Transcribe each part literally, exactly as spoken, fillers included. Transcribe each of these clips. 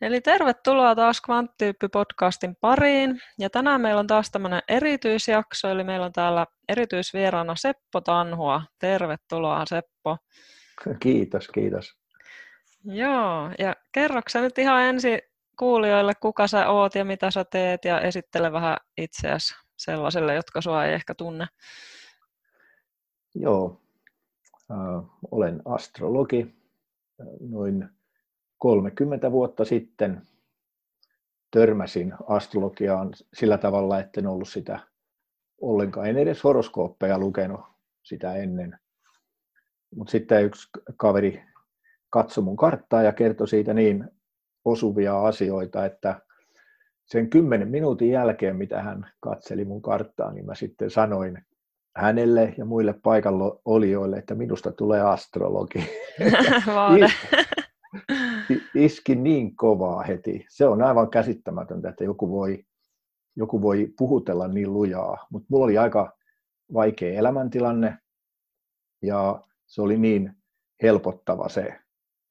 Eli tervetuloa taas kvanttyyppi-podcastin pariin. Ja tänään meillä on taas tämmöinen erityisjakso, eli meillä on täällä erityisvieraana Seppo Tanhua. Tervetuloa Seppo. Kiitos, kiitos. Joo, ja kerroksä nyt ihan ensin kuulijoille, kuka sä oot ja mitä sä teet, ja esittele vähän itseäsi sellaisille, jotka sua ei ehkä tunne. Joo, äh, olen astrologi. Noin kolmekymmentä vuotta sitten törmäsin astrologiaan sillä tavalla, etten ollut sitä ollenkaan. En edes horoskooppeja lukenut sitä ennen. Mutta sitten yksi kaveri katsoi mun karttaa ja kertoi siitä niin osuvia asioita, että sen kymmenen minuutin jälkeen, mitä hän katseli mun karttaa, niin mä sitten sanoin hänelle ja muille paikalla olijoille, että minusta tulee astrologi. Iski niin kovaa heti. Se on aivan käsittämätöntä, että joku voi, joku voi puhutella niin lujaa. Mutta mulla oli aika vaikea elämäntilanne ja se oli niin helpottava se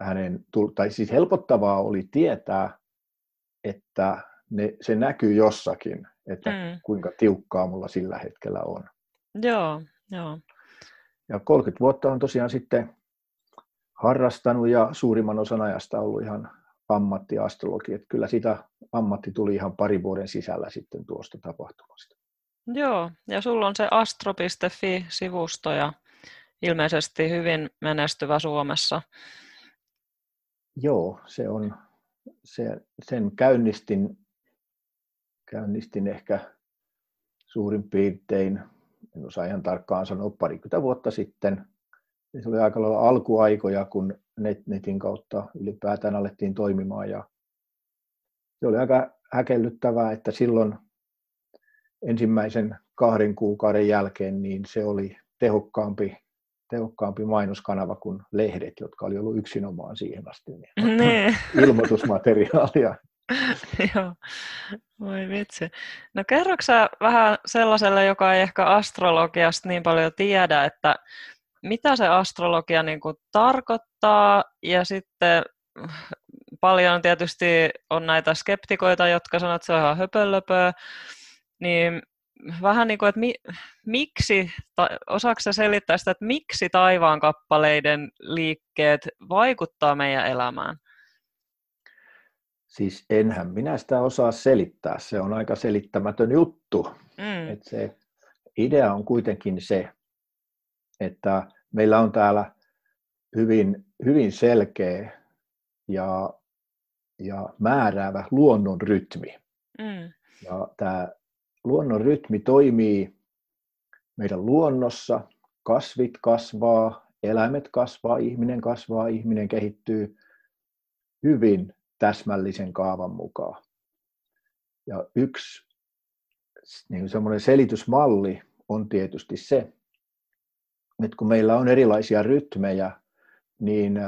hänen, tai siis helpottavaa oli tietää, että ne, se näkyy jossakin, että mm. kuinka tiukkaa mulla sillä hetkellä on. Joo, joo. Ja kolmekymmentä vuotta on tosiaan sitten harrastanut ja suurimman osan ajasta ollut ihan ammattiastrologi. Että kyllä sitä ammatti tuli ihan parin vuoden sisällä sitten tuosta tapahtumasta. Joo, ja sulla on se astro piste fi-sivusto ja ilmeisesti hyvin menestyvä Suomessa. Joo, se on, se, sen käynnistin, käynnistin ehkä suurin piirtein, en osaa ihan tarkkaan sanoa, parikymmentä vuotta sitten. Se oli aika lailla alkuaikoja, kun net, netin kautta ylipäätään alettiin toimimaan. Ja se oli aika häkellyttävää, että silloin ensimmäisen kahden kuukauden jälkeen niin se oli tehokkaampi, tehokkaampi mainoskanava kuin lehdet, jotka oli ollut yksinomaan siihen asti. Niin. Ilmoitusmateriaalia. Joo, voi vitsi. No kerroks sä vähän sellaiselle, joka ei ehkä astrologiasta niin paljon tiedä, että mitä se astrologia niin kuin tarkoittaa, ja sitten paljon tietysti on näitä skeptikoita, jotka sanoo, että se on ihan höpölöpöä, niin vähän niin kuin, että mi, miksi, osaako sä selittää sitä, että miksi taivaankappaleiden liikkeet vaikuttaa meidän elämään? Siis enhän minä sitä osaa selittää, se on aika selittämätön juttu, mm. että se idea on kuitenkin se, että meillä on täällä hyvin, hyvin selkeä ja, ja määräävä luonnon rytmi. Mm. Ja tämä luonnon rytmi toimii meidän luonnossa. Kasvit kasvaa, eläimet kasvaa, ihminen kasvaa, ihminen kehittyy hyvin täsmällisen kaavan mukaan. Ja yksi niin semmoinen selitysmalli on tietysti se, että kun meillä on erilaisia rytmejä, niin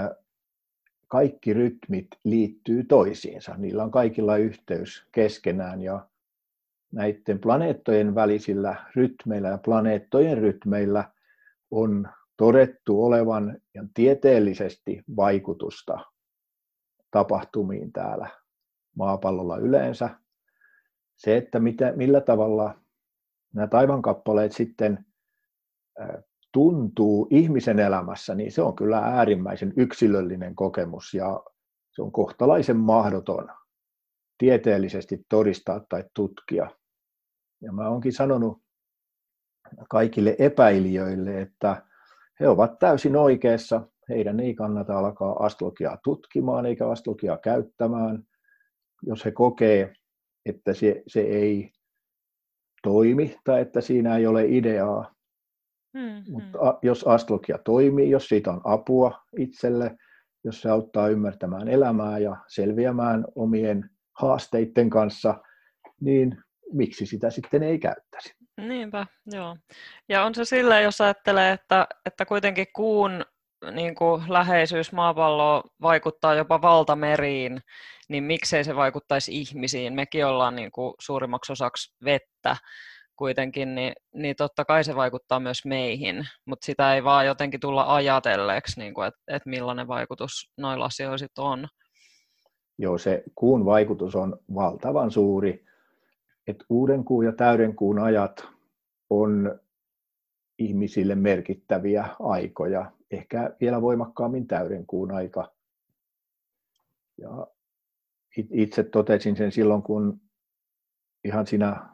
kaikki rytmit liittyy toisiinsa. Niillä on kaikilla yhteys keskenään, ja näiden planeettojen välisillä rytmeillä ja planeettojen rytmeillä on todettu olevan ihan tieteellisesti vaikutusta tapahtumiin täällä maapallolla yleensä. Se, että mitä, millä tavalla nämä taivankappaleet sitten tuntuu ihmisen elämässä, niin se on kyllä äärimmäisen yksilöllinen kokemus ja se on kohtalaisen mahdoton tieteellisesti todistaa tai tutkia. Ja mä oonkin sanonut kaikille epäilijöille, että he ovat täysin oikeassa. Heidän ei kannata alkaa astrologiaa tutkimaan eikä astrologiaa käyttämään, jos he kokee, että se, se ei toimi tai että siinä ei ole ideaa. Hmm, Mutta hmm. jos astrologia toimii, jos siitä on apua itselle, jos se auttaa ymmärtämään elämää ja selviämään omien haasteiden kanssa, niin miksi sitä sitten ei käyttäisi? Niinpä, joo. Ja on se silleen, jos ajattelee, että, että kuitenkin kuun niin kuin läheisyys maapalloon vaikuttaa jopa valtameriin, niin miksei se vaikuttaisi ihmisiin? Mekin ollaan niin kuin suurimmaksi osaksi vettä kuitenkin, niin, niin totta kai se vaikuttaa myös meihin, mutta sitä ei vaan jotenkin tulla ajatelleeksi, niin että et millainen vaikutus noilla asioilla on. Joo, se kuun vaikutus on valtavan suuri. Et uuden kuun ja täyden kuun ajat on ihmisille merkittäviä aikoja, ehkä vielä voimakkaammin täyden kuun aika. Ja itse totesin sen silloin, kun ihan siinä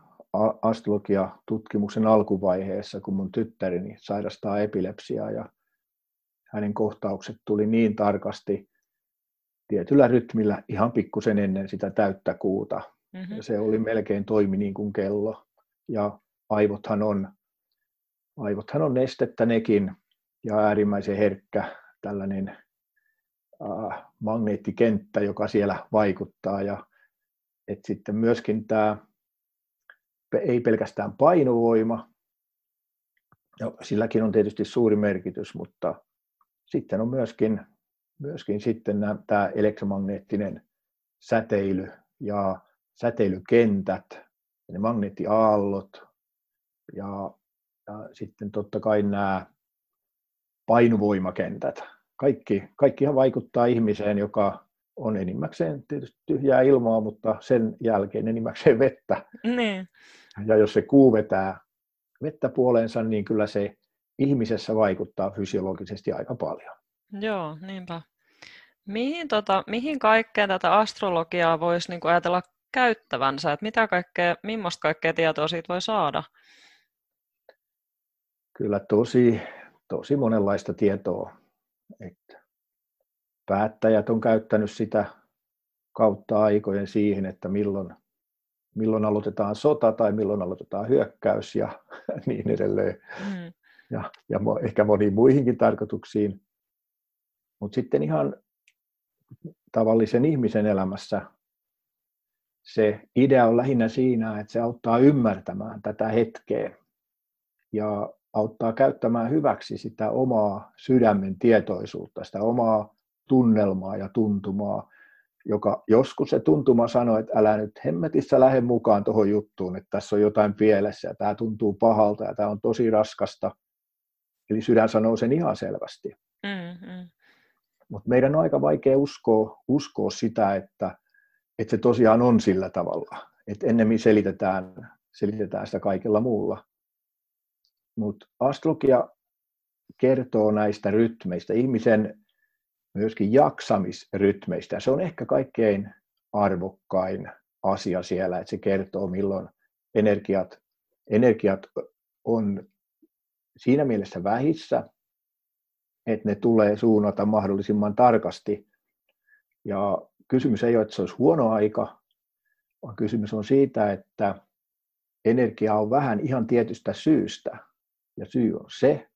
astrologiatutkimuksen alkuvaiheessa, kun mun tyttäreni sairastaa epilepsiaa ja hänen kohtaukset tuli niin tarkasti tietyllä rytmillä ihan pikkusen ennen sitä täyttä kuuta. Mm-hmm. Ja se oli melkein toimi niin kuin kello. Ja aivothan on, aivothan on nestettä nekin ja äärimmäisen herkkä tällainen äh, magneettikenttä, joka siellä vaikuttaa. Ja et sitten myöskin tämä ei pelkästään painovoima, ja silläkin on tietysti suuri merkitys, mutta sitten on myöskin, myöskin sitten tämä elektromagneettinen säteily ja säteilykentät, ne magneettiaallot ja, ja sitten totta kai nämä painovoimakentät. Kaikki, kaikkihan vaikuttaa ihmiseen, joka on enimmäkseen tietysti tyhjää ilmaa, mutta sen jälkeen enimmäkseen vettä. Ne. Ja jos se kuu vetää vettä puoleensa, niin kyllä se ihmisessä vaikuttaa fysiologisesti aika paljon. Joo, niinpä. Mihin, tota, mihin kaikkeen tätä astrologiaa voisi niinku ajatella käyttävänsä? Et mitä kaikkea, millaista kaikkea tietoa siitä voi saada? Kyllä tosi, tosi monenlaista tietoa. Että päättäjät on käyttänyt sitä kautta aikojen siihen, että milloin, milloin aloitetaan sota tai milloin aloitetaan hyökkäys ja niin edelleen. Mm. Ja, ja ehkä moniin muihinkin tarkoituksiin. Mutta sitten ihan tavallisen ihmisen elämässä se idea on lähinnä siinä, että se auttaa ymmärtämään tätä hetkeä ja auttaa käyttämään hyväksi sitä omaa sydämen tietoisuutta, sitä omaa tunnelmaa ja tuntumaa, joka joskus se tuntuma sanoo, että älä nyt hemmetissä lähde mukaan tuohon juttuun, että tässä on jotain pielessä ja tämä tuntuu pahalta ja tämä on tosi raskasta. Eli sydän sanoo sen ihan selvästi. Mm-hmm. Mutta meidän on aika vaikea uskoa, uskoa sitä, että, että se tosiaan on sillä tavalla. Että ennemmin selitetään, selitetään sitä kaikella muulla. Mutta astrologia kertoo näistä rytmeistä, ihmisen myöskin jaksamisrytmeistä. Se on ehkä kaikkein arvokkain asia siellä, että se kertoo, milloin energiat, energiat on siinä mielessä vähissä, että ne tulee suunnata mahdollisimman tarkasti. Ja kysymys ei ole, että se olisi huono aika, vaan kysymys on siitä, että energiaa on vähän ihan tietystä syystä. Ja syy on se,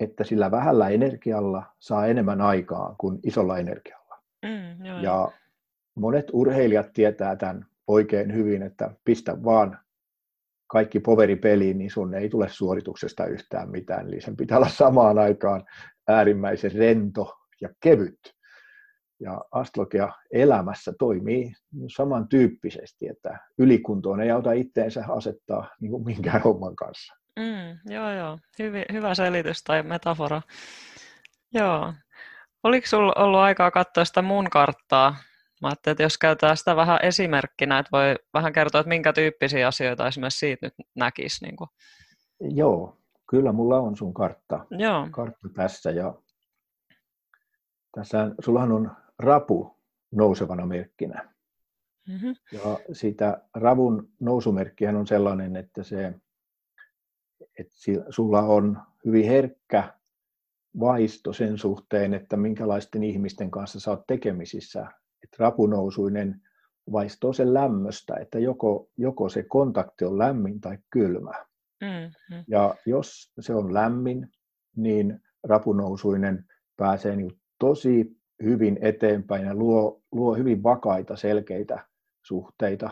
että sillä vähällä energialla saa enemmän aikaa kuin isolla energialla. Mm, joo. Ja monet urheilijat tietää tämän oikein hyvin, että pistä vaan kaikki poveri peliin, niin sun ei tule suorituksesta yhtään mitään. Eli sen pitää olla samaan aikaan äärimmäisen rento ja kevyt. Ja astrologia elämässä toimii samantyyppisesti, että ylikuntoon ei auta itteensä asettaa niin kuin minkään homman kanssa. Mm, joo, joo. Hyvi, hyvä selitys tai metafora. Joo. Oliko sinulla ollut aikaa katsoa sitä mun karttaa? Mä ajattelin, että jos käytetään sitä vähän esimerkkinä, että voi vähän kertoa, että minkä tyyppisiä asioita esimerkiksi siitä nyt näkisi. Niin kuin. Joo, kyllä mulla on sun kartta, joo. kartta tässä. Ja tässä sullahan on rapu nousevana merkkinä. Mm-hmm. Ja siitä ravun nousumerkkihän on sellainen, että se että sulla on hyvin herkkä vaisto sen suhteen, että minkälaisten ihmisten kanssa sä oot tekemisissä. Että rapunousuinen vaistoo sen lämmöstä, että joko, joko se kontakti on lämmin tai kylmä. Mm-hmm. Ja jos se on lämmin, niin rapunousuinen pääsee niin tosi hyvin eteenpäin ja luo, luo hyvin vakaita, selkeitä suhteita.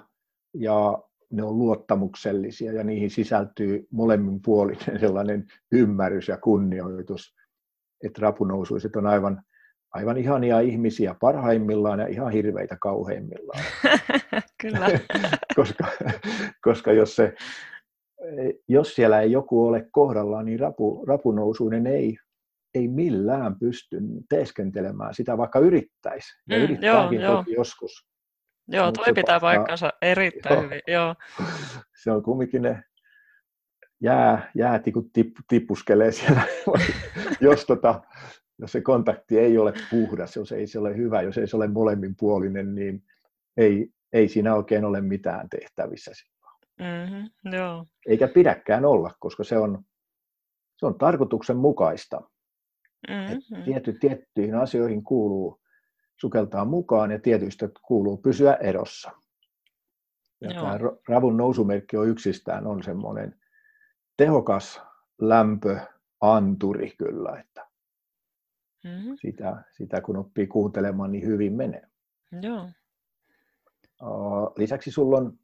Ja ne on luottamuksellisia ja niihin sisältyy molemmin puolinen sellainen ymmärrys ja kunnioitus, että rapunousuiset on aivan, aivan ihania ihmisiä parhaimmillaan ja ihan hirveitä kauheimmillaan. Kyllä. koska, koska jos, se, jos siellä ei joku ole kohdallaan, niin rapu, rapunousuinen ei ei millään pysty teeskentelemään sitä, vaikka yrittäisi. Ja mm, yrittääkin joo, toki joo. joskus. Joo, Mut toi se pitää paikkansa erittäin joo. hyvin. Joo. Se on kumminkin ne jää, jäätikut tip, tipuskelee siellä, jos, tota, jos se kontakti ei ole puhdas, jos ei se ole hyvä, jos ei se ole molemminpuolinen, niin ei, ei siinä oikein ole mitään tehtävissä. Mm-hmm, joo. Eikä pidäkään olla, koska se on, se on tarkoituksenmukaista. Mm-hmm. Tiety, tiettyihin asioihin kuuluu sukeltaa mukaan ja tietyistä kuuluu pysyä erossa. Ja tämä ravun nousumerkki on yksistään on semmoinen tehokas lämpöanturi kyllä, että mm-hmm. sitä, sitä kun oppii kuuntelemaan, niin hyvin menee. Joo. Lisäksi sulla on,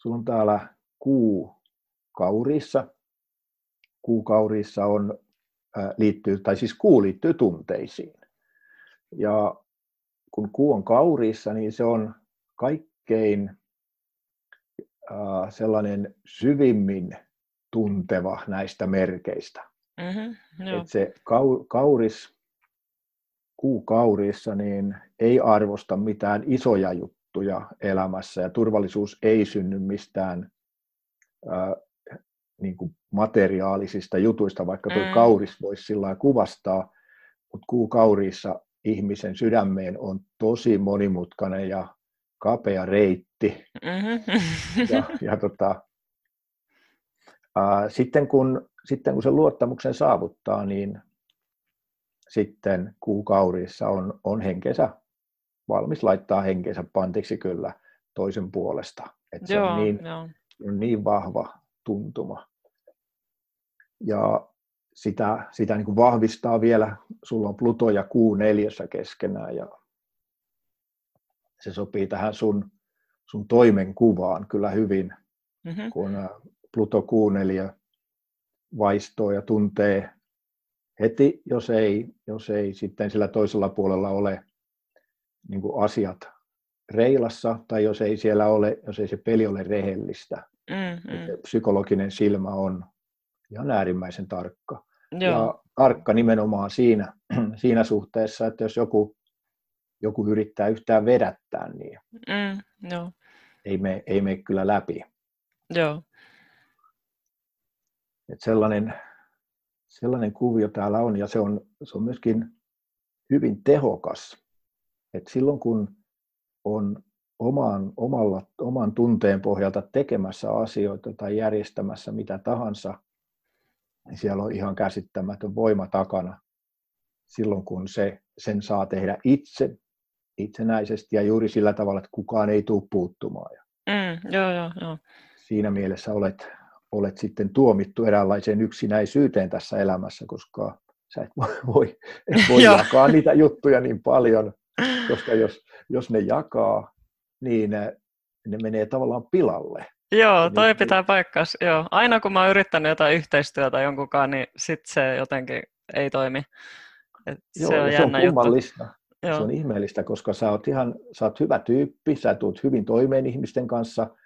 sulla on täällä kuukaurissa. Kuukaurissa on, liittyy, tai siis kuu liittyy tunteisiin. Ja kun kuu on kauriissa, niin se on kaikkein äh, sellainen syvimmin tunteva näistä merkeistä. Mm-hmm, no. Et se kau, kauris, kuu kauriissa niin ei arvosta mitään isoja juttuja elämässä ja turvallisuus ei synny mistään äh, niin kuin materiaalisista jutuista, vaikka tuo mm. kauris voisi sillä lailla kuvastaa, mutta kuu kauriissa ihmisen sydämeen on tosi monimutkainen ja kapea reitti. Mm-hmm. Ja, ja tota, ää, sitten, kun, sitten kun sen luottamuksen saavuttaa, niin sitten kuu kauriissa on, on henkensä, valmis laittaa henkensä pantiksi kyllä toisen puolesta. Et se joo, on niin, on niin vahva tuntuma. Ja sitä, sitä niin kuin vahvistaa vielä, sulla on Pluto ja Q neljä keskenään ja se sopii tähän sun, sun toimenkuvaan kyllä hyvin, mm-hmm. kun Pluto Q neljä vaistoo ja tuntee heti, jos ei, jos ei sitten sillä toisella puolella ole niin kuin asiat reilassa tai jos ei siellä ole, jos ei se peli ole rehellistä. Mm-hmm. Psykologinen silmä on ihan äärimmäisen tarkka. Joo. Ja tarkka nimenomaan siinä, siinä suhteessa, että jos joku, joku yrittää yhtään vedättää, niin mm, no. ei mene ei mene kyllä läpi. Joo. Et sellainen, sellainen kuvio täällä on ja se on, se on myöskin hyvin tehokas. Et silloin kun on oman, omalla, oman tunteen pohjalta tekemässä asioita tai järjestämässä mitä tahansa, niin siellä on ihan käsittämätön voima takana silloin, kun se, sen saa tehdä itse, itsenäisesti ja juuri sillä tavalla, että kukaan ei tule puuttumaan. Mm, joo, joo, joo. Siinä mielessä olet, olet sitten tuomittu eräänlaiseen yksinäisyyteen tässä elämässä, koska sä et voi, et voi jakaa niitä juttuja niin paljon, koska jos, jos ne jakaa, niin ne, ne menee tavallaan pilalle. Joo, toi pitää paikkansa. Joo. Aina kun mä oon yrittänyt jotain yhteistyötä jonkunkaan, niin sitten se jotenkin ei toimi. Et joo, se on, se on kummallista. Joo. Se on ihmeellistä, koska sä oot, ihan, sä oot hyvä tyyppi, sä tulet hyvin toimeen ihmisten kanssa.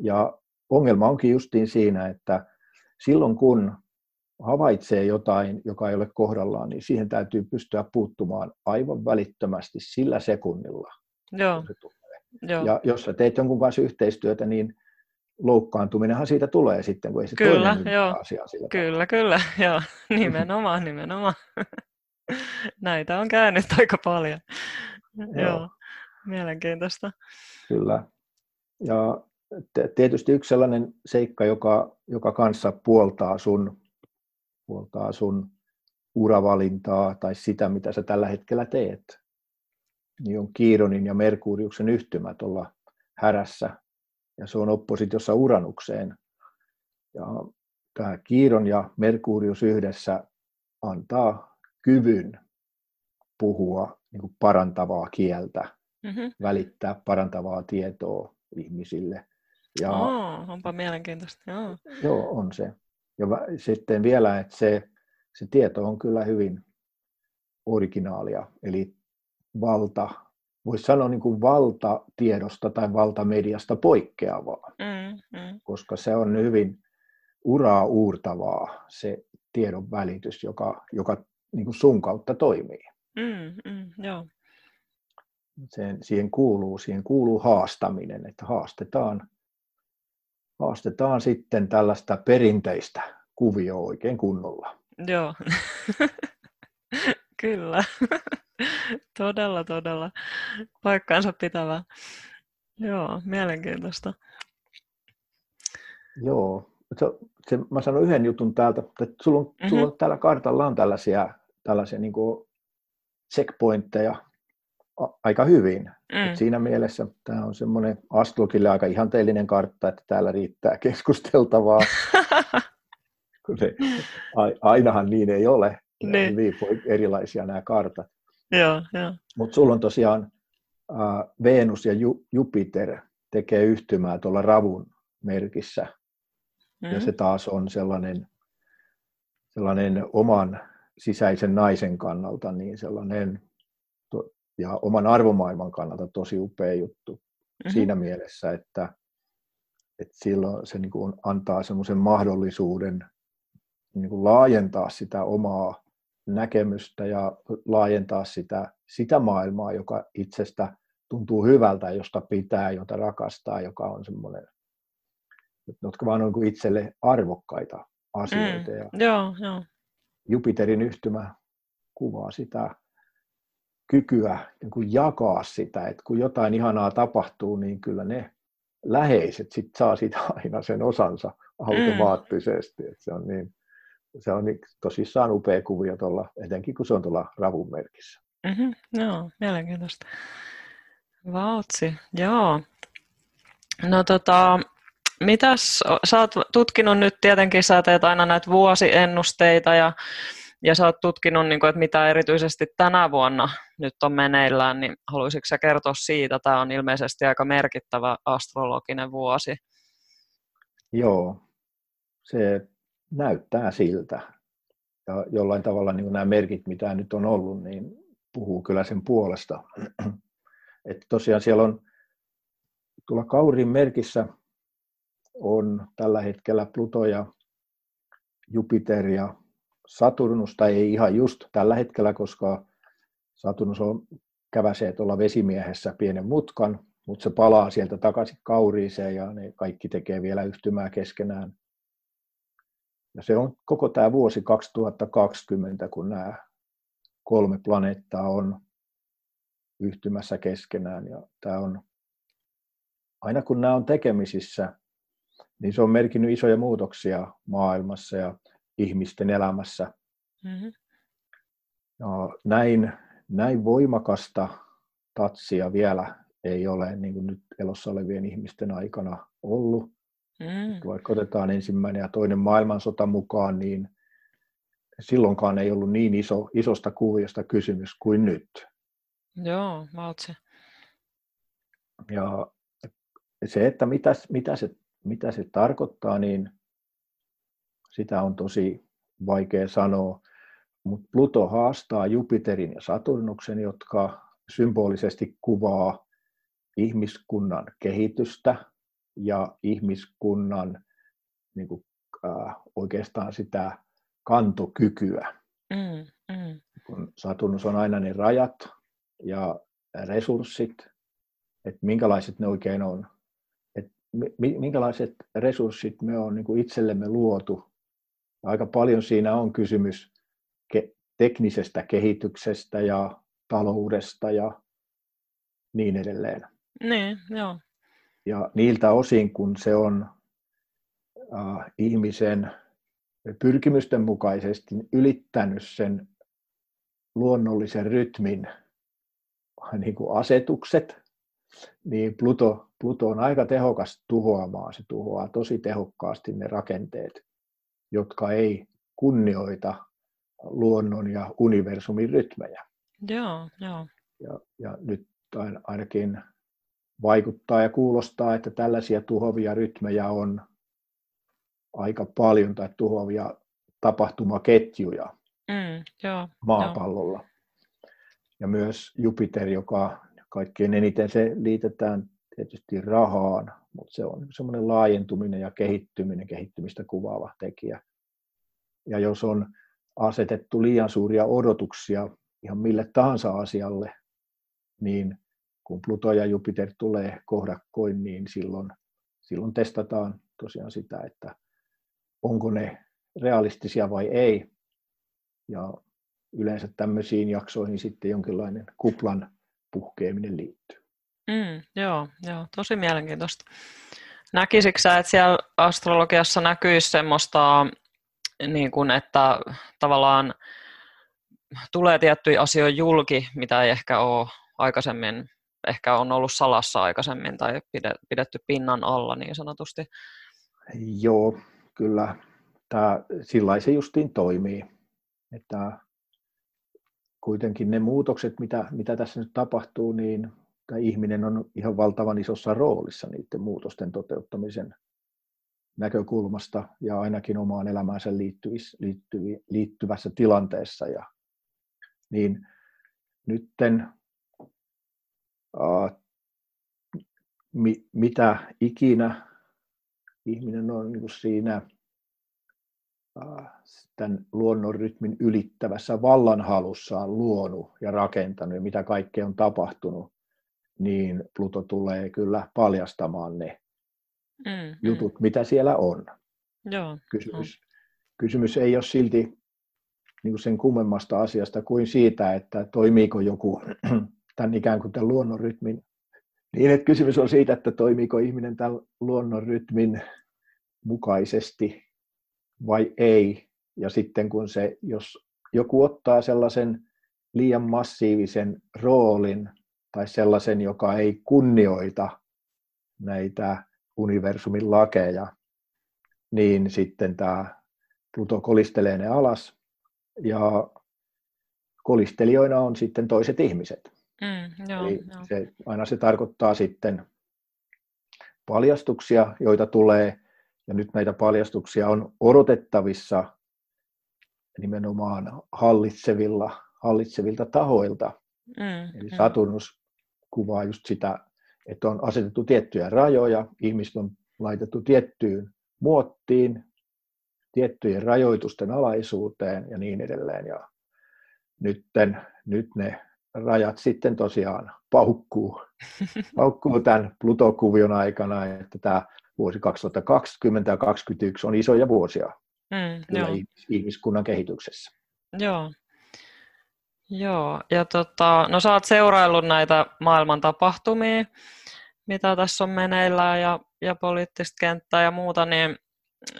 Ja ongelma onkin justiin siinä, että silloin kun havaitsee jotain, joka ei ole kohdallaan, niin siihen täytyy pystyä puuttumaan aivan välittömästi sillä sekunnilla. Joo. Joo. Ja jos sä teet jonkun kanssa yhteistyötä, niin loukkaantuminenhan siitä tulee sitten, kun ei se kyllä, toinen joo. asia sillä Kyllä, tavalla. kyllä, joo. Nimenomaan, nimenomaan. Näitä on käynyt aika paljon. Joo. joo, mielenkiintoista. Kyllä. Ja tietysti yksi sellainen seikka, joka, joka kanssa puoltaa sun, puoltaa sun uravalintaa tai sitä, mitä sä tällä hetkellä teet, niin on Kironin ja Merkuriuksen yhtymä tuolla härässä. Ja se on oppositiossa Uranukseen. Ja tämä Kiron ja Merkurius yhdessä antaa kyvyn puhua niin kuin parantavaa kieltä, mm-hmm. välittää parantavaa tietoa ihmisille. Ja, oh, onpa mielenkiintoista. Joo. joo, on se. Ja sitten vielä, että se, se tieto on kyllä hyvin originaalia, eli valta. Voisi sanoa niin kuin valtatiedosta tai valtamediasta poikkeavaa, mm, mm. koska se on hyvin uraa uurtavaa se tiedon välitys, joka, joka niin kuin sun kautta toimii. Mm, mm, joo. Sen, siihen, kuuluu, siihen kuuluu haastaminen, että haastetaan, haastetaan sitten tällaista perinteistä kuvioa oikein kunnolla. Joo, kyllä. Todella, todella paikkaansa pitävää. Joo, mielenkiintoista. Joo, se, se, mä sanon yhden jutun täältä, että sulla on, mm-hmm. sulla on täällä kartalla on tällaisia, tällaisia niin kuin checkpointteja aika hyvin. Mm. Et siinä mielessä tämä on semmoinen astrologille aika ihanteellinen kartta, että täällä riittää keskusteltavaa. Ainahan niin ei ole. Niin. Hyvin erilaisia nämä kartat. Mutta sulla on tosiaan äh, Venus ja Ju- Jupiter tekee yhtymää tuolla ravun merkissä. Mm. Ja se taas on sellainen, sellainen oman sisäisen naisen kannalta niin sellainen to- ja oman arvomaailman kannalta tosi upea juttu mm-hmm. siinä mielessä, että, että silloin se niin kuin antaa semmoisen mahdollisuuden niin kuin laajentaa sitä omaa näkemystä ja laajentaa sitä, sitä maailmaa, joka itsestä tuntuu hyvältä, josta pitää, jota rakastaa, joka on semmoinen, jotka vaan on kuin itselle arvokkaita asioita. Mm, ja joo, joo. Jupiterin yhtymä kuvaa sitä kykyä niin kuin jakaa sitä, että kun jotain ihanaa tapahtuu, niin kyllä ne läheiset sit saa siitä aina sen osansa automaattisesti, mm. että se on niin. Se on tosissaan upea kuvio tuolla, etenkin kun se on tuolla ravun merkissä. Mm-hmm. Joo, mielenkiintoista. Vautsi, joo. No tota, mitäs, sä oot tutkinut nyt tietenkin, sä teet aina näitä vuosiennusteita ja, ja sä oot tutkinut, niin kun, että mitä erityisesti tänä vuonna nyt on meneillään, niin haluaisitko sä kertoa siitä? Tämä on ilmeisesti aika merkittävä astrologinen vuosi. Joo, se näyttää siltä. Ja jollain tavalla niin nämä merkit, mitä nyt on ollut, niin puhuu kyllä sen puolesta. Että tosiaan siellä on, tuolla Kaurin merkissä on tällä hetkellä Pluto ja Jupiter ja Saturnus, tai ei ihan just tällä hetkellä, koska Saturnus on käväsee tuolla vesimiehessä pienen mutkan, mutta se palaa sieltä takaisin Kauriiseen ja ne kaikki tekee vielä yhtymää keskenään. Ja se on koko tämä vuosi kaksituhattakaksikymmentä, kun nämä kolme planeettaa on yhtymässä keskenään. Ja tämä on, aina kun nämä on tekemisissä, niin se on merkinnyt isoja muutoksia maailmassa ja ihmisten elämässä. Mm-hmm. Ja näin, näin voimakasta tatsia vielä ei ole niin kuin nyt elossa olevien ihmisten aikana ollut. Mm. Vaikka otetaan ensimmäinen ja toinen maailmansota mukaan, niin silloinkaan ei ollut niin iso, isosta kuviosta kysymys kuin nyt. Joo, mä oot se. Ja se, että mitä, mitä, se, mitä se tarkoittaa, niin sitä on tosi vaikea sanoa. Mutta Pluto haastaa Jupiterin ja Saturnuksen, jotka symbolisesti kuvaa ihmiskunnan kehitystä ja ihmiskunnan niin kuin, äh, oikeastaan sitä kantokykyä. Mm, mm. Kun Saturnus on aina ne rajat ja resurssit, että minkälaiset ne oikein on, että minkälaiset resurssit me on niin kuin itsellemme luotu. Aika paljon siinä on kysymys ke- teknisestä kehityksestä ja taloudesta ja niin edelleen. Niin, joo. Ja niiltä osin, kun se on äh, ihmisen pyrkimysten mukaisesti ylittänyt sen luonnollisen rytmin niin kuin asetukset, niin Pluto, Pluto on aika tehokas tuhoamaan. Se tuhoaa tosi tehokkaasti ne rakenteet, jotka ei kunnioita luonnon ja universumin rytmejä. Joo, joo. Ja, ja nyt ainakin vaikuttaa ja kuulostaa, että tällaisia tuhoavia rytmejä on aika paljon tai tuhoavia tapahtumaketjuja mm, joo, maapallolla. Joo. Ja myös Jupiter, joka kaikkein eniten se liitetään tietysti rahaan, mutta se on semmoinen laajentuminen ja kehittyminen, kehittymistä kuvaava tekijä. Ja jos on asetettu liian suuria odotuksia ihan mille tahansa asialle, niin kun Pluto ja Jupiter tulee kohdakkoin, niin silloin, silloin testataan tosiaan sitä, että onko ne realistisia vai ei. Ja yleensä tämmöisiin jaksoihin sitten jonkinlainen kuplan puhkeaminen liittyy. Mm, joo, joo, tosi mielenkiintoista. Näkisikö sä, että siellä astrologiassa näkyisi semmoista, niin kuin, että tavallaan tulee tiettyjä asioita julki, mitä ei ehkä ole aikaisemmin, ehkä on ollut salassa aikaisemmin tai pidetty pinnan alla niin sanotusti? Joo, kyllä. Tämä, sillain se justiin toimii. Että kuitenkin ne muutokset, mitä, mitä tässä nyt tapahtuu, niin tämä ihminen on ihan valtavan isossa roolissa niiden muutosten toteuttamisen näkökulmasta ja ainakin omaan elämäänsä liittyvässä tilanteessa. Ja niin nytten, ää, mi, mitä ikinä ihminen on niin kuin siinä ää, tämän luonnonrytmin ylittävässä vallanhalussaan luonut ja rakentanut ja mitä kaikkea on tapahtunut, niin Pluto tulee kyllä paljastamaan ne mm, jutut, mm. mitä siellä on. Joo, kysymys, mm. kysymys ei ole silti niin kuin sen kummemmasta asiasta kuin siitä, että toimiiko joku tämän ikään kuin tämän luonnonrytmin. Niin, että kysymys on siitä, että toimiiko ihminen tämän luonnonrytmin mukaisesti vai ei. Ja sitten kun se, jos joku ottaa sellaisen liian massiivisen roolin, tai sellaisen, joka ei kunnioita näitä universumin lakeja, niin sitten tämä Pluto kolistelee ne alas, ja kolistelijoina on sitten toiset ihmiset. Mm, joo, Eli joo. Se, aina se tarkoittaa sitten paljastuksia, joita tulee, ja nyt näitä paljastuksia on odotettavissa nimenomaan hallitsevilla, hallitsevilta tahoilta. Mm, Eli Saturnus mm. kuvaa just sitä, että on asetettu tiettyjä rajoja, ihmiset on laitettu tiettyyn muottiin, tiettyjen rajoitusten alaisuuteen ja niin edelleen. Ja nytten, nyt ne rajat sitten tosiaan paukkuu, paukkuu tämän Pluto-kuvion aikana, että tämä vuosi kaksituhattakaksikymmentä ja kaksituhattakaksikymmentäyksi on isoja vuosia mm, ihmiskunnan kehityksessä. Joo. Joo, ja tota, no sä oot seuraillut näitä maailman tapahtumia, mitä tässä on meneillään ja, ja poliittista kenttää ja muuta, niin,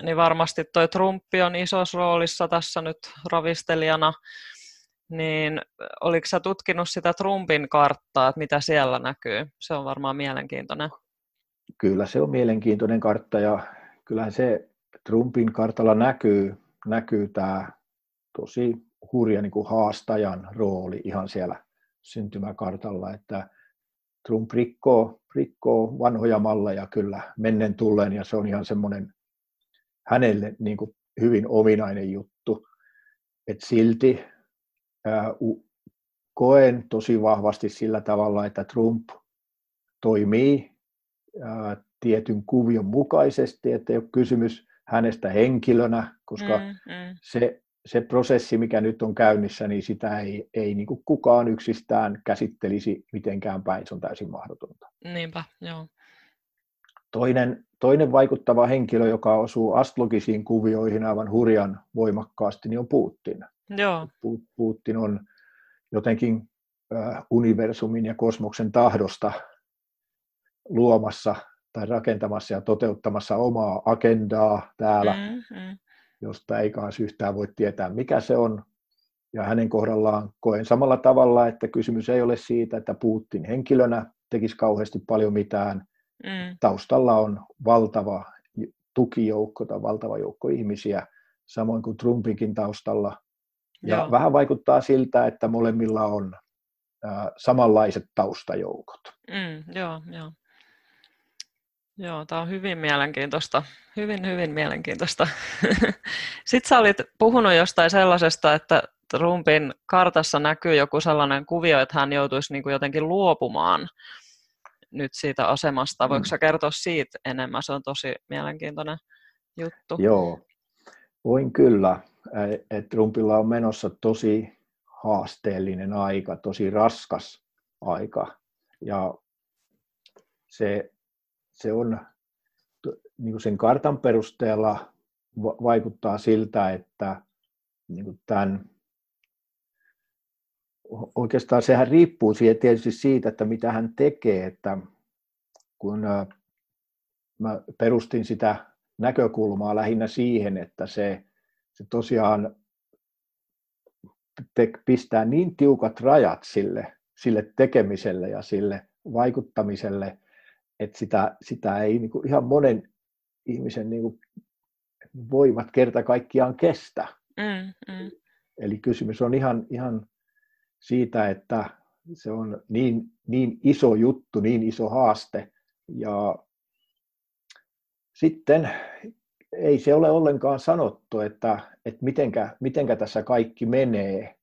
niin varmasti toi Trumpi on isossa roolissa tässä nyt ravistelijana, niin oliko sä tutkinut sitä Trumpin karttaa, että mitä siellä näkyy? Se on varmaan mielenkiintoinen. Kyllä se on mielenkiintoinen kartta ja kyllähän se Trumpin kartalla näkyy, näkyy tämä tosi hurja niin kuin haastajan rooli ihan siellä syntymäkartalla, että Trump rikkoo, rikkoo vanhoja malleja kyllä mennen tulleen ja se on ihan semmoinen hänelle niin kuin hyvin ominainen juttu, että silti ää, koen tosi vahvasti sillä tavalla, että Trump toimii ää, tietyn kuvion mukaisesti, että ei ole kysymys hänestä henkilönä, koska mm, mm. se Se prosessi, mikä nyt on käynnissä, niin sitä ei, ei niin kuin kukaan yksistään käsittelisi mitenkään päin. Se on täysin mahdotonta. Niinpä, joo. Toinen, toinen vaikuttava henkilö, joka osuu astrologisiin kuvioihin aivan hurjan voimakkaasti, niin on Putin. Joo. Putin on jotenkin universumin ja kosmoksen tahdosta luomassa tai rakentamassa ja toteuttamassa omaa agendaa täällä. Mm, mm. josta ei kanssa yhtään voi tietää, mikä se on. Ja hänen kohdallaan koen samalla tavalla, että kysymys ei ole siitä, että Putin henkilönä tekisi kauheasti paljon mitään. Mm. Taustalla on valtava tukijoukko tai valtava joukko ihmisiä, samoin kuin Trumpinkin taustalla. Ja Joo. vähän vaikuttaa siltä, että molemmilla on äh, samanlaiset taustajoukot. Mm, joo, joo. Joo, tämä on hyvin mielenkiintoista. Hyvin, hyvin mielenkiintoista. Sitten sä olit puhunut jostain sellaisesta, että Trumpin kartassa näkyy joku sellainen kuvio, että hän joutuisi niin kuin jotenkin luopumaan nyt siitä asemasta. Voiko sä kertoa siitä enemmän? Se on tosi mielenkiintoinen juttu. Joo, voin kyllä. että Trumpilla on menossa tosi haasteellinen aika, tosi raskas aika, ja se, se on niin kuin sen kartan perusteella vaikuttaa siltä, että niin kuin tämän, oikeastaan sehän riippuu tietysti siitä, että mitä hän tekee, että kun mä perustin sitä näkökulmaa lähinnä siihen, että se, se tosiaan te, pistää niin tiukat rajat sille, sille tekemiselle ja sille vaikuttamiselle, että sitä, sitä ei niin kuin ihan monen ihmisen niin kuin voimat kerta kaikkiaan kestä. Mm, mm. Eli kysymys on ihan, ihan siitä, että se on niin, niin iso juttu, niin iso haaste. Ja sitten ei se ole ollenkaan sanottu, että, että mitenkä, mitenkä tässä kaikki menee.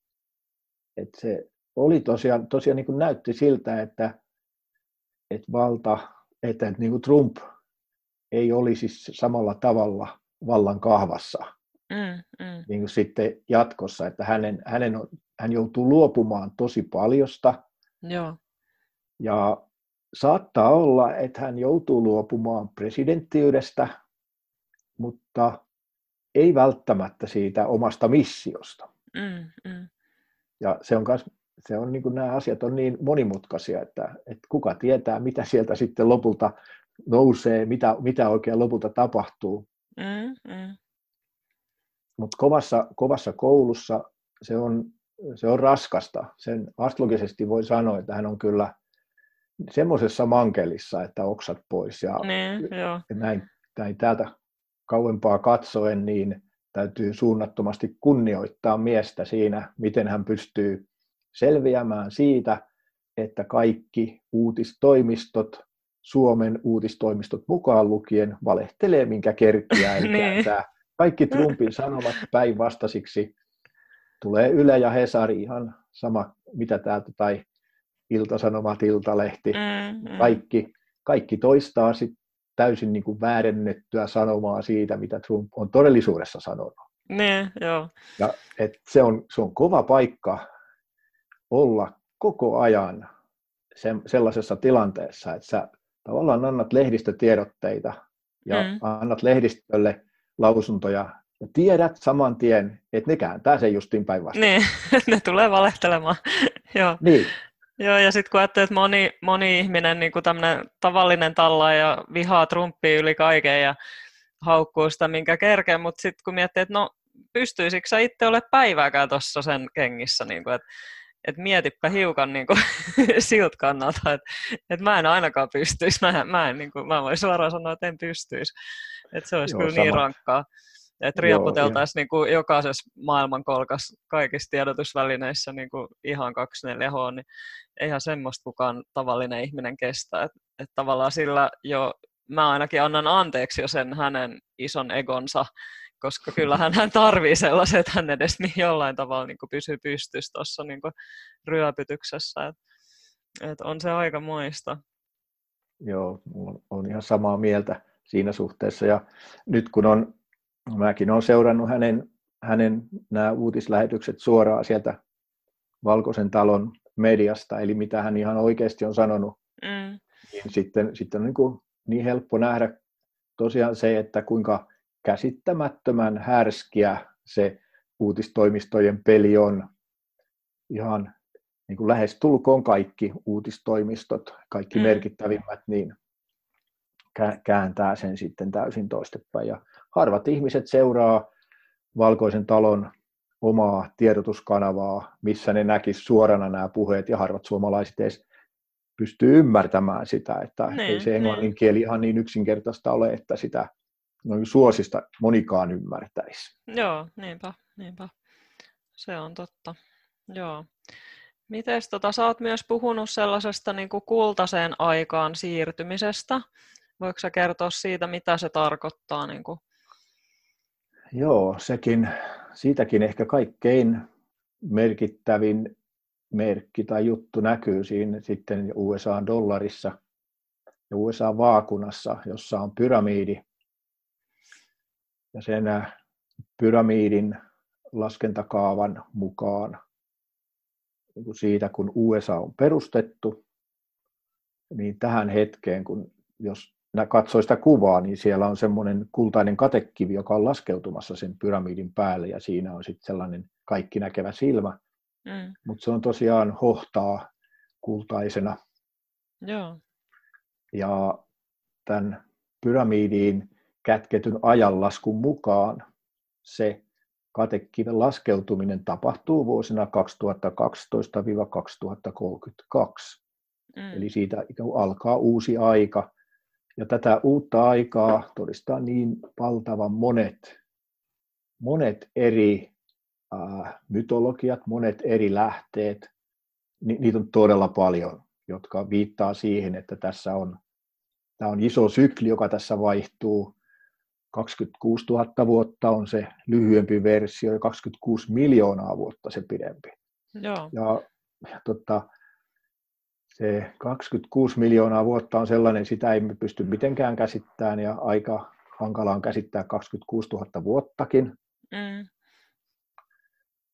Että se oli tosiaan, tosiaan niin kuin näytti siltä, että, että valta, että niin kuin Trump ei olisi samalla tavalla vallan kahvassa mm, mm. Niin kuin sitten jatkossa, että hänen, hänen on, hän joutuu luopumaan tosi paljosta. Joo. Ja saattaa olla, että hän joutuu luopumaan presidenttiydestä, mutta ei välttämättä siitä omasta missiosta. Mm, mm. Ja se on myös, se on niin kuin nämä asiat on niin monimutkaisia, että, että kuka tietää, mitä sieltä sitten lopulta nousee, mitä, mitä oikein lopulta tapahtuu. Mm, mm. Mutta kovassa, kovassa koulussa se on, se on raskasta. Sen astrologisesti voi sanoa, että hän on kyllä semmoisessa mankelissa, että oksat pois ja mm, näin, näin täältä kauempaa katsoen, niin täytyy suunnattomasti kunnioittaa miestä siinä, miten hän pystyy selviämään siitä, että kaikki uutistoimistot, Suomen uutistoimistot mukaan lukien, valehtelee minkä kerkiää, eli kääntää kaikki Trumpin sanomat päinvastaisiksi. Tulee Yle ja Hesari, ihan sama mitä täältä, tai Ilta-Sanomat, Iltalehti, mm, mm. Kaikki, kaikki toistaa sit täysin niin kuin väärennettyä sanomaa siitä, mitä Trump on todellisuudessa sanonut. Ne, joo. Ja, et se, on, se on kova paikka olla koko ajan se, sellaisessa tilanteessa, että sä tavallaan annat lehdistötiedotteita ja mm. annat lehdistölle lausuntoja ja tiedät saman tien, että ne kääntää sen justiin päinvastoin. Ne, ne tulee valehtelemaan. Joo. Niin. Joo, ja sitten kun ajattelee, että moni, moni ihminen, niin kuin tämmöinen tavallinen tallaaja, vihaa Trumpia yli kaiken ja haukkuu sitä minkä kerkeen, mutta sitten kun miettii, että no pystyisikö sä itse ole päivääkään tuossa sen kengissä, niin että et mietipä hiukan niin kuin, siltä kannalta, että et mä en ainakaan pystyisi, mä, mä, en, niin kuin, mä voin suoraan sanoa, että en pystyisi, että se olisi Joo, kyllä sama. Niin rankkaa, että riepoteltaisiin niin kuin jokaisessa maailmankolkassa kaikissa tiedotusvälineissä niin kuin ihan kaksikymmentäneljä tuntia, niin eihän semmoista kukaan tavallinen ihminen kestä. Että et tavallaan sillä jo, mä ainakin annan anteeksi jo sen hänen ison egonsa, koska kyllähän hän tarvii sellaisen, että hän edes niin jollain tavalla niin kuin pysyy pystyssä tuossa niin kuin ryöpytyksessä. Että et on se aika moista. Joo, on ihan samaa mieltä siinä suhteessa. Ja nyt kun on mäkin olen seurannut hänen, hänen nämä uutislähetykset suoraan sieltä Valkoisen talon mediasta, eli mitä hän ihan oikeasti on sanonut. Mm. Sitten, sitten on niin, kuin niin helppo nähdä tosiaan se, että kuinka käsittämättömän härskiä se uutistoimistojen peli on. Ihan niin kuin lähestulkoon kaikki uutistoimistot, kaikki mm. merkittävimmät, niin kääntää sen sitten täysin toistepäin. Ja harvat ihmiset seuraa Valkoisen talon omaa tiedotuskanavaa, missä ne näkis suorana nämä puheet, ja harvat suomalaiset edes pystyy ymmärtämään sitä, että ne, ei se englannin kieli ihan niin yksinkertaista ole, että sitä noin suosista monikaan ymmärtäisi. Joo, niinpä, niinpä. Se on totta. Joo. Mites tota, sä oot myös puhunut sellaisesta niin kuin kultaiseen aikaan siirtymisestä. Voiko sä kertoa siitä, mitä se tarkoittaa? Niin kuin? Joo, sekin, siitäkin ehkä kaikkein merkittävin merkki tai juttu näkyy siinä sitten U S A-dollarissa ja U S A-vaakunassa, jossa on pyramiidi. Ja sen pyramiidin laskentakaavan mukaan siitä, kun U S A on perustettu, niin tähän hetkeen, kun jos katsoo sitä kuvaa, niin siellä on semmoinen kultainen katekivi, joka on laskeutumassa sen pyramidin päälle, ja siinä on sitten sellainen kaikki näkevä silmä, mm. mutta se on tosiaan hohtaa kultaisena. Joo. Ja tämän pyramidiin kätketyn ajanlaskun mukaan se katekiven laskeutuminen tapahtuu vuosina kaksituhattakaksitoista–kaksituhattakolmekymmentäkaksi. Mm. Eli siitä alkaa uusi aika. Ja tätä uutta aikaa todistaa niin valtavan monet, monet eri äh, mytologiat, monet eri lähteet. Ni, niitä on todella paljon, jotka viittaa siihen, että tässä on, tämä on iso sykli, joka tässä vaihtuu. kaksikymmentäkuusituhatta vuotta on se lyhyempi versio ja kaksikymmentäkuusi miljoonaa vuotta se pidempi. Joo. Ja, ja tota, se kaksikymmentäkuusi miljoonaa vuotta on sellainen, sitä emme pysty mitenkään käsittämään ja aika hankalaa on käsittää kaksikymmentäkuusituhatta vuottakin. Mm.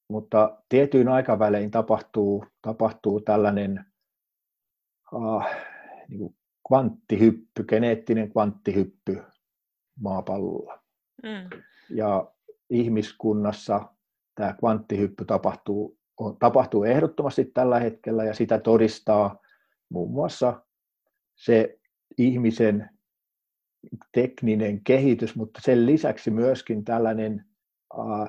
Mutta tietyin aikavälein tapahtuu, tapahtuu tällainen ah, niin kuin kvanttihyppy, geneettinen kvanttihyppy maapallolla. Mm. Ja ihmiskunnassa tämä kvanttihyppy tapahtuu, on, tapahtuu ehdottomasti tällä hetkellä ja sitä todistaa muun muassa se ihmisen tekninen kehitys, mutta sen lisäksi myöskin tällainen äh,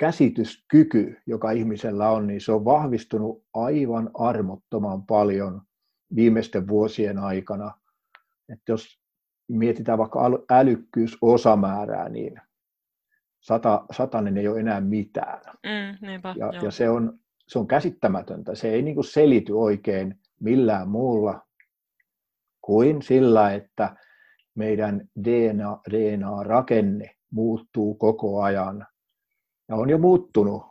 käsityskyky, joka ihmisellä on, niin se on vahvistunut aivan armottoman paljon viimeisten vuosien aikana. Että jos mietitään vaikka älykkyysosamäärää, niin sata, satanen ei ole enää mitään. Mm, niinpä, ja ja se, on, se on käsittämätöntä. Se ei niin kuin selity oikein millään muulla kuin sillä, että meidän D N A-rakenne muuttuu koko ajan. Ja on jo muuttunut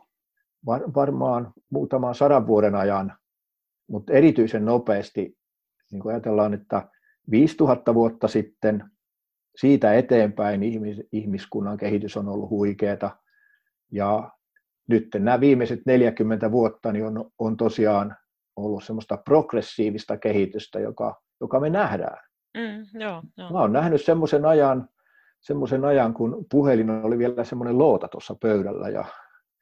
var, varmaan muutaman sadan vuoden ajan, mutta erityisen nopeasti, niin kuin ajatellaan, että viisituhatta vuotta sitten, siitä eteenpäin ihmiskunnan kehitys on ollut huikeata. Ja nyt nämä viimeiset neljäkymmentä vuotta niin on, on tosiaan ollut semmoista progressiivista kehitystä, joka, joka me nähdään. Mm, joo, joo. Mä oon nähnyt semmoisen ajan, semmoisen ajan, kun puhelin oli vielä semmoinen loota tuossa pöydällä ja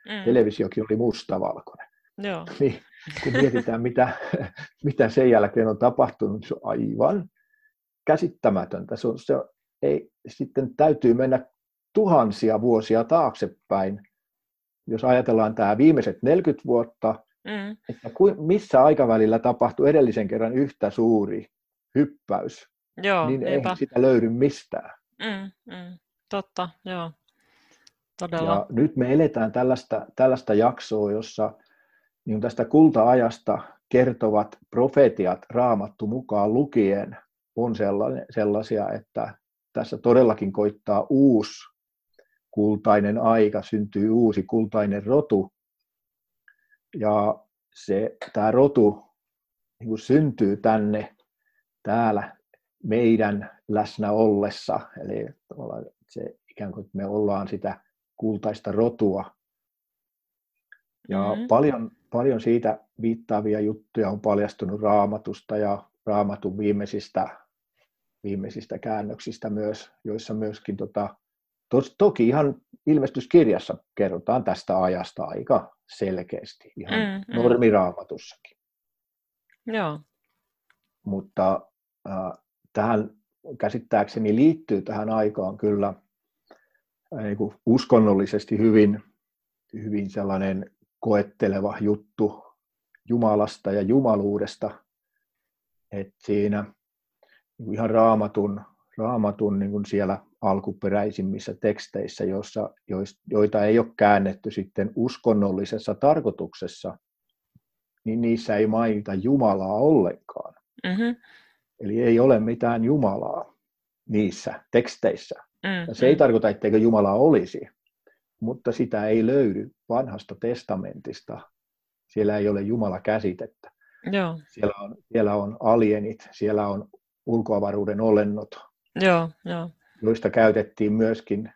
mm. televisiokin oli mustavalkoinen. Joo. Niin, kun mietitään, mitä, mitä sen jälkeen on tapahtunut, se on aivan käsittämätöntä. Se on, se ei, sitten täytyy mennä tuhansia vuosia taaksepäin, jos ajatellaan tämä viimeiset neljäkymmentä vuotta, mm. että ku, missä aikavälillä tapahtui edellisen kerran yhtä suuri hyppäys, joo, niin ei sitä löydy mistään. Mm, mm, totta, joo. Todella. Ja nyt me eletään tällaista, tällaista jaksoa, jossa niin tästä kulta-ajasta kertovat profetiat Raamattu mukaan lukien on sellaisia, että tässä todellakin koittaa uusi kultainen aika, syntyy uusi kultainen rotu. Ja se, tämä rotu niin kuin syntyy tänne täällä meidän läsnä ollessa. Eli tavallaan se, ikään kuin me ollaan sitä kultaista rotua. Ja mm-hmm. paljon, paljon siitä viittaavia juttuja on paljastunut Raamatusta ja Raamatun viimeisistä viimeisistä käännöksistä myös, joissa myöskin, tota, tos, toki ihan ilmestyskirjassa kerrotaan tästä ajasta aika selkeästi, ihan mm, mm. normiraamatussakin. Joo. Mutta äh, tähän käsittääkseni liittyy tähän aikaan kyllä äh, niin kuin uskonnollisesti hyvin, hyvin sellainen koetteleva juttu Jumalasta ja jumaluudesta, että siinä ihan raamatun, raamatun niin kuin siellä alkuperäisimmissä teksteissä, joissa, joita ei ole käännetty sitten uskonnollisessa tarkoituksessa, niin niissä ei mainita Jumalaa ollenkaan. Mm-hmm. Eli ei ole mitään Jumalaa niissä teksteissä. Mm-hmm. Ja se ei tarkoita, etteikö Jumalaa olisi, mutta sitä ei löydy vanhasta testamentista. Siellä ei ole Jumala-käsitettä. Joo. Siellä on, siellä on alienit, siellä on ulkoavaruuden olennot, joo, joo. joista käytettiin myöskin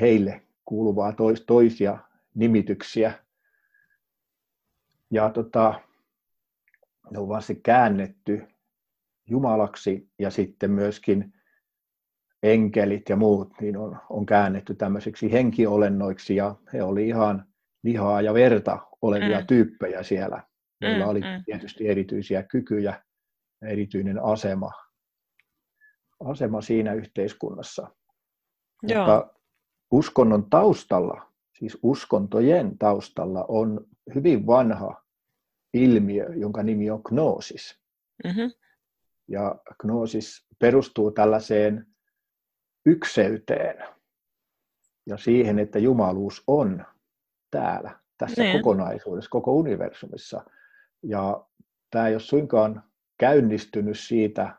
heille kuuluvaa tois, toisia nimityksiä. Ja tota, ne on vaan se käännetty jumalaksi ja sitten myöskin enkelit ja muut niin on, on käännetty tämmöisiksi henkiolennoiksi ja he oli ihan lihaa ja verta olevia mm. tyyppejä siellä. Meillä oli tietysti erityisiä kykyjä ja erityinen asema, asema siinä yhteiskunnassa. Joo. Mutta uskonnon taustalla, siis uskontojen taustalla on hyvin vanha ilmiö, jonka nimi on gnoosis. Mm-hmm. Ja gnoosis perustuu tällaiseen ykseyteen ja siihen, että jumaluus on täällä, tässä ne. kokonaisuudessa, koko universumissa. Ja tämä ei ole suinkaan käynnistynyt siitä,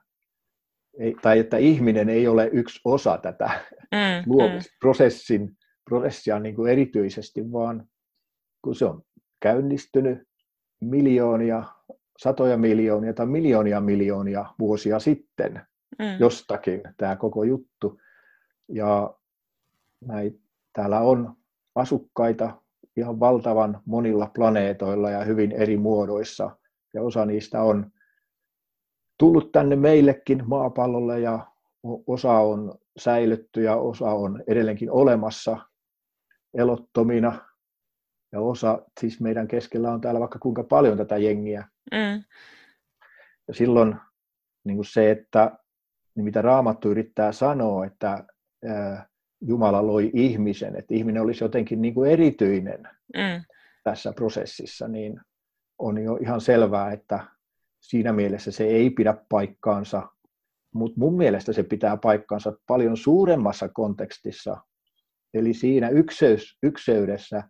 ei, tai että ihminen ei ole yksi osa tätä mm, luomisprosessin mm. prosessia niin kuin erityisesti, vaan kun se on käynnistynyt miljoonia, satoja miljoonia tai miljoonia miljoonia vuosia sitten mm. jostakin tämä koko juttu. Ja näin, täällä on asukkaita ihan valtavan monilla planeetoilla ja hyvin eri muodoissa. Ja osa niistä on tullut tänne meillekin maapallolle ja osa on säilytty ja osa on edelleenkin olemassa elottomina. Ja osa, siis meidän keskellä on täällä vaikka kuinka paljon tätä jengiä. Mm. Ja silloin niin kuin se, että niin mitä Raamattu yrittää sanoa, että ää, Jumala loi ihmisen, että ihminen olisi jotenkin niin kuin erityinen mm. tässä prosessissa, niin on jo ihan selvää, että siinä mielessä se ei pidä paikkaansa, mutta mun mielestä se pitää paikkaansa paljon suuremmassa kontekstissa, eli siinä ykseys, ykseydessä,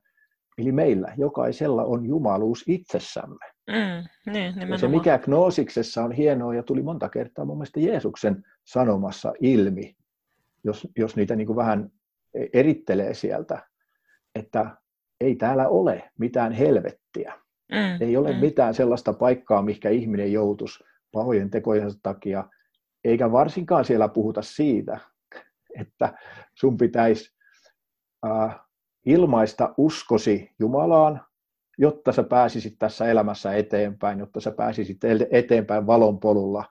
eli meillä jokaisella on jumaluus itsessämme. Mm, niin, ja se mikä gnoosiksessa on hienoa ja tuli monta kertaa mun mielestä Jeesuksen sanomassa ilmi, Jos, jos niitä niin kuin vähän erittelee sieltä, että ei täällä ole mitään helvettiä. Mm, ei ole mm. mitään sellaista paikkaa, mihinkä ihminen joutuisi pahojen tekojensa takia. Eikä varsinkaan siellä puhuta siitä, että sun pitäisi äh, ilmaista uskosi Jumalaan, jotta sä pääsisit tässä elämässä eteenpäin, jotta sä pääsisit eteenpäin valon polulla.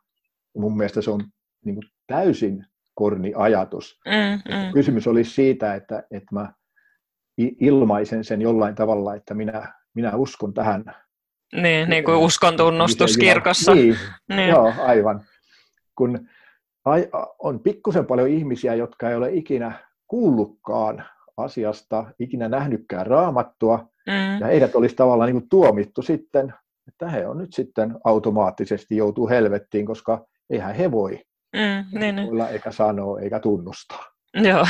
Mun mielestä se on niin kuin täysin korni ajatus. Mm, mm. Kysymys olisi siitä, että, että mä ilmaisen sen jollain tavalla, että minä, minä uskon tähän. Niin, niin kuin uskontunnustus kirkossa. Niin, niin. Joo, aivan. Kun on pikkusen paljon ihmisiä, jotka ei ole ikinä kuullutkaan asiasta, ikinä nähnytkään Raamattua, mm. ja heidät olisi tavallaan niin kuin tuomittu sitten, että he on nyt sitten automaattisesti joutuu helvettiin, koska eihän he voi. Mm, niin, niin. Eikä sanoo, eikä tunnustaa. Joo.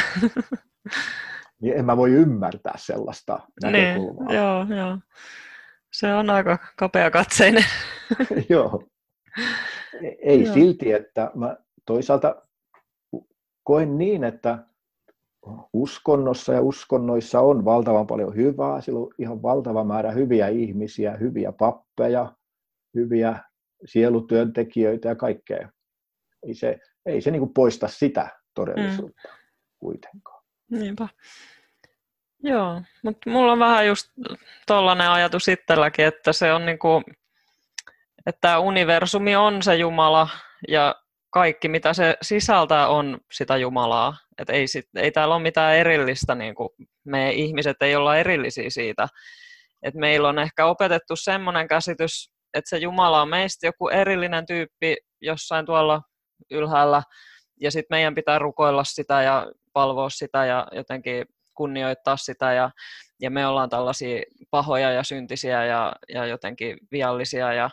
Niin en mä voi ymmärtää sellaista näkökulmaa. Niin, joo, joo. Se on aika kapeakatseinen. Joo. Ei joo. silti, että mä toisaalta koen niin, että uskonnossa ja uskonnoissa on valtavan paljon hyvää. Siellä on ihan valtava määrä hyviä ihmisiä, hyviä pappeja, hyviä sielutyöntekijöitä ja kaikkea. Ei se, ei se niin kuin poista sitä todellisuutta mm. kuitenkaan. Niinpä. Joo, mutta mulla on vähän just tollainen ajatus itselläkin, että se on niin kuin, että tämä universumi on se Jumala ja kaikki mitä se sisältää on sitä Jumalaa. Että ei, sit, ei täällä ole mitään erillistä, niin kuin me ihmiset ei olla erillisiä siitä. Et meillä on ehkä opetettu semmoinen käsitys, että se Jumala on meistä joku erillinen tyyppi jossain tuolla ylhäällä, ja sitten meidän pitää rukoilla sitä ja palvoa sitä ja jotenkin kunnioittaa sitä, ja, ja me ollaan tällaisia pahoja ja syntisiä ja, ja jotenkin viallisia, ja,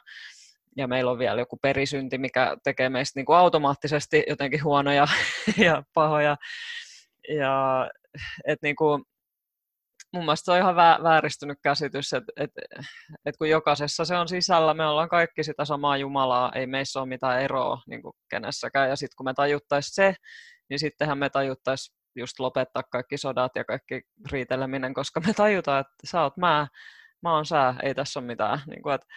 ja meillä on vielä joku perisynti, mikä tekee meistä niinku automaattisesti jotenkin huonoja ja pahoja. Ja, et niinku, mun mielestä se on ihan vääristynyt käsitys, että et, et kun jokaisessa se on sisällä, me ollaan kaikki sitä samaa Jumalaa, ei meissä ole mitään eroa niin kuin kenessäkään. Ja sitten kun me tajuttaisiin se, niin sittenhän me tajuttaisiin just lopettaa kaikki sodat ja kaikki riiteleminen, koska me tajutaan, että sä oot mä, mä oon sä, ei tässä ole mitään. Niin kuin, että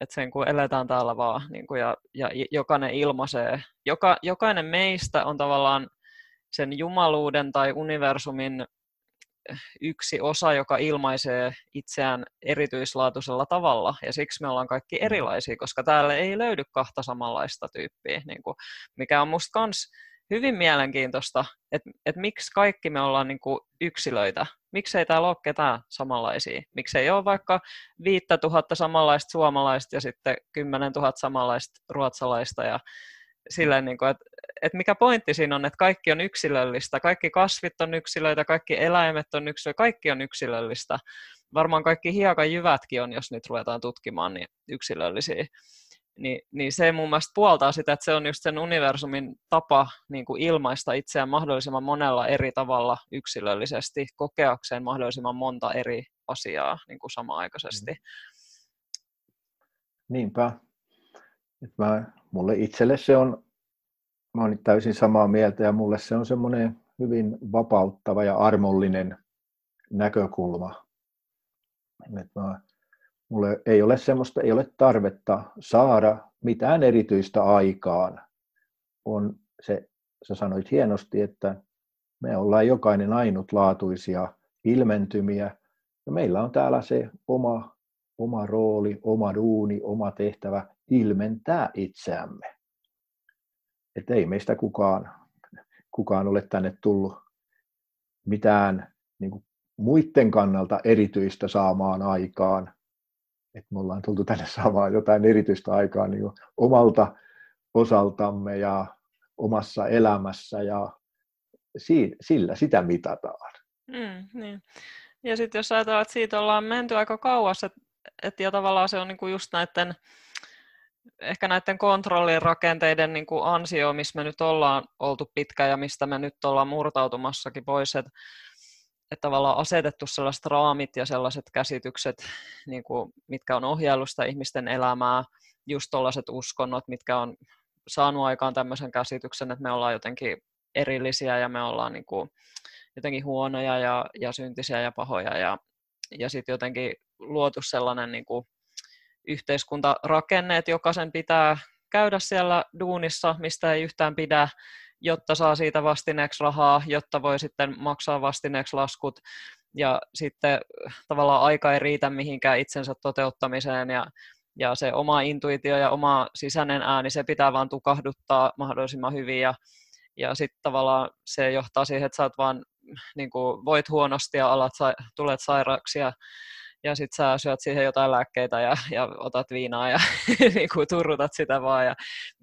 et sen kun eletään täällä vaan niin kuin ja, ja jokainen ilmaisee. Joka, jokainen meistä on tavallaan sen jumaluuden tai universumin yksi osa, joka ilmaisee itseään erityislaatuisella tavalla, ja siksi me ollaan kaikki erilaisia, koska täällä ei löydy kahta samanlaista tyyppiä, niin kuin, mikä on musta kans hyvin mielenkiintoista, että, että miksi kaikki me ollaan niin kuin yksilöitä, miksei täällä ole ketään samanlaisia, miksei ole vaikka viisituhatta samanlaista suomalaista ja sitten kymmenentuhatta samanlaista ruotsalaista ja silleen, niin kuin, että Et mikä pointti siinä on, että kaikki on yksilöllistä, kaikki kasvit on yksilöitä, kaikki eläimet on yksilöitä, kaikki on yksilöllistä. Varmaan kaikki hiekanjyvätkin on, jos nyt ruvetaan tutkimaan, niin yksilöllisiä. Ni, niin se mun mielestä puoltaa sitä, että se on just sen universumin tapa niin kuin ilmaista itseään mahdollisimman monella eri tavalla yksilöllisesti, kokeakseen mahdollisimman monta eri asiaa niin kuin samaaikaisesti. Niinpä. Nyt mä, mulle itselle se on... Mä olen täysin samaa mieltä ja mulle se on semmoinen hyvin vapauttava ja armollinen näkökulma. Että mä, mulle ei ole semmoista, ei ole tarvetta saada mitään erityistä aikaan. On se, sä sanoit hienosti, että me ollaan jokainen ainutlaatuisia ilmentymiä ja meillä on täällä se oma, oma rooli, oma duuni, oma tehtävä ilmentää itseämme. Että ei meistä kukaan, kukaan ole tänne tullut mitään niin kuin muiden kannalta erityistä saamaan aikaan. Että me ollaan tultu tänne saamaan jotain erityistä aikaa niin kuin omalta osaltamme ja omassa elämässä ja si- sillä sitä mitataan. Mm, niin. Ja sitten jos ajatellaan, että siitä ollaan menty aika kauas, että et, ja tavallaan se on niin kuin just näiden... Ehkä näiden kontrollirakenteiden niin kuin ansio, missä me nyt ollaan oltu pitkään ja mistä me nyt ollaan murtautumassakin pois, että, että tavallaan asetettu sellaiset raamit ja sellaiset käsitykset, niin kuin, mitkä on ohjaillut sitä ihmisten elämää, just tollaiset uskonnot, mitkä on saanut aikaan tämmöisen käsityksen, että me ollaan jotenkin erillisiä ja me ollaan niin kuin jotenkin huonoja ja, ja syntisiä ja pahoja ja, ja sitten jotenkin luotu sellainen... Niin kuin, yhteiskuntarakenne, että jokaisen pitää käydä siellä duunissa, mistä ei yhtään pidä, jotta saa siitä vastineeksi rahaa, jotta voi sitten maksaa vastineeksi laskut ja sitten tavallaan aika ei riitä mihinkään itsensä toteuttamiseen ja, ja se oma intuitio ja oma sisäinen ääni, se pitää vaan tukahduttaa mahdollisimman hyvin ja, ja sitten tavallaan se johtaa siihen, että sä oot vaan, niin kuin voit huonosti ja alat, tulet sairaaksi ja Ja sit sä syöt siihen jotain lääkkeitä ja, ja otat viinaa ja niinku turrutat sitä vaan. Ja,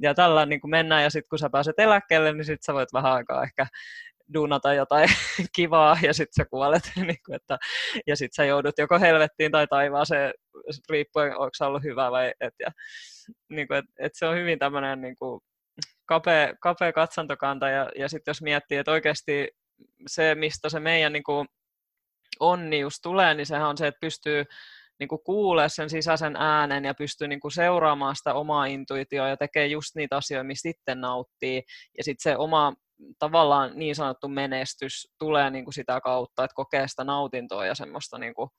ja tällä niinku mennään ja sit kun sä pääset eläkkeelle, niin sit sä voit vähän aikaa ehkä duunata jotain kivaa ja sit sä kuolet. Niinku, että, ja sit sä joudut joko helvettiin tai taivaaseen, riippuen onko sä ollut hyvä vai et. Ja, niinku, et, et se on hyvin tämmönen niinku kapea, kapea katsantokanta. Ja, ja sit jos miettii, että oikeesti se, mistä se meidän... Niinku, onnius tulee, niin sehän on se, että pystyy niinku kuulemaan sen sisäisen äänen ja pystyy niinku seuraamaan sitä omaa intuitiota ja tekee just niitä asioita, mistä itse nauttii. Ja sitten se oma tavallaan niin sanottu menestys tulee niinku sitä kautta, että kokee sitä nautintoa ja semmoista, niinku,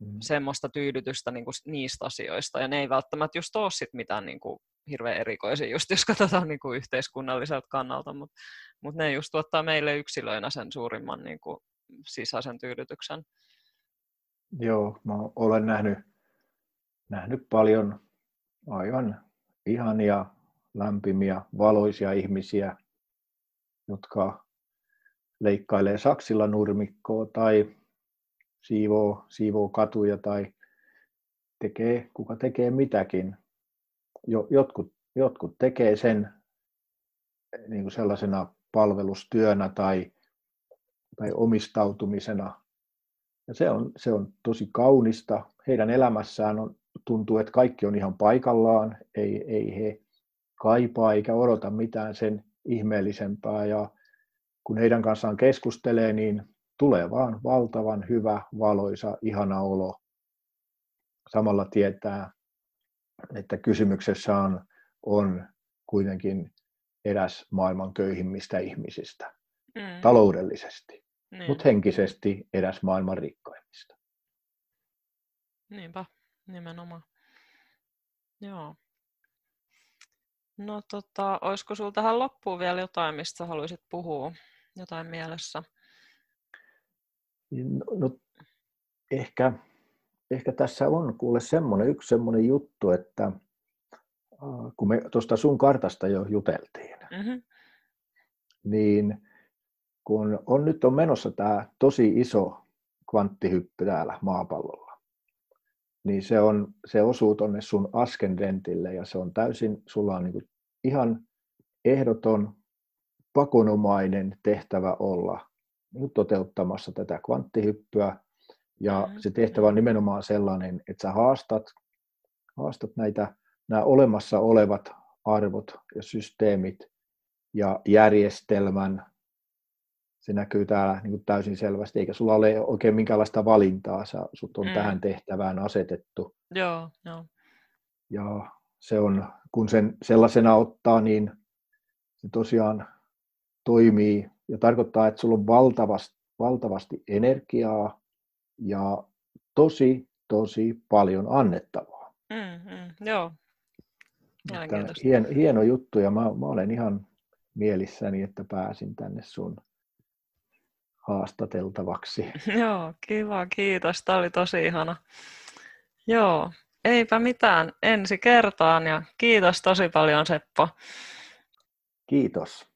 mm. semmoista tyydytystä niinku niistä asioista. Ja ne ei välttämättä just ole sit mitään niinku hirveän erikoisia, just jos katsotaan niinku yhteiskunnalliselta kannalta, mutta mut ne just tuottaa meille yksilöinä sen suurimman... Niinku, sisäisen tyydytyksen. Joo, mä olen nähnyt, nähnyt paljon aivan ihania, lämpimiä, valoisia ihmisiä, jotka leikkailee saksilla nurmikkoa tai siivoo, siivoo katuja tai tekee, kuka tekee mitäkin. Jotkut, jotkut tekee sen niin kuin sellaisena palvelustyönä tai tai omistautumisena. Ja se on, se on tosi kaunista. Heidän elämässään on, tuntuu, että kaikki on ihan paikallaan. Ei, ei he kaipaa eikä odota mitään sen ihmeellisempää. Ja kun heidän kanssaan keskustelee, niin tulee vaan valtavan hyvä, valoisa, ihana olo. Samalla tietää, että kysymyksessä on, on kuitenkin eräs maailman köyhimmistä ihmisistä. Mm. Taloudellisesti, niin. Mutta henkisesti eräs maailman rikkaimmista. Niinpä, nimenomaan. Joo. No tota, olisiko sinulla tähän loppuun vielä jotain, mistä haluaisit puhua? Jotain mielessä? No, ehkä, ehkä tässä on kuule semmoinen, yksi semmoinen juttu, että kun me tuosta sun kartasta jo juteltiin, mm-hmm. niin kun on, nyt on menossa tämä tosi iso kvanttihyppy täällä maapallolla, niin se, on, se osuu tuonne sun ascendentille ja se on täysin, sulla on niinku ihan ehdoton, pakonomainen tehtävä olla nyt toteuttamassa tätä kvanttihyppyä ja mm-hmm. se tehtävä on nimenomaan sellainen, että sä haastat, haastat näitä, nämä olemassa olevat arvot ja systeemit ja järjestelmän. Se näkyy täällä niin kuin täysin selvästi, eikä sulla ole oikein minkäänlaista valintaa, sä, sut on mm. tähän tehtävään asetettu. Joo, joo. Ja se on, kun sen sellaisena ottaa, niin se tosiaan toimii ja tarkoittaa, että sulla on valtavasti, valtavasti energiaa ja tosi, tosi paljon annettavaa. Mm, mm, joo. Hieno, hieno juttu ja mä, mä olen ihan mielissäni, että pääsin tänne sun haastateltavaksi. Joo, kiva, kiitos. Tämä oli tosi ihana. Joo, eipä mitään. Ensi kertaan ja kiitos tosi paljon, Seppo. Kiitos.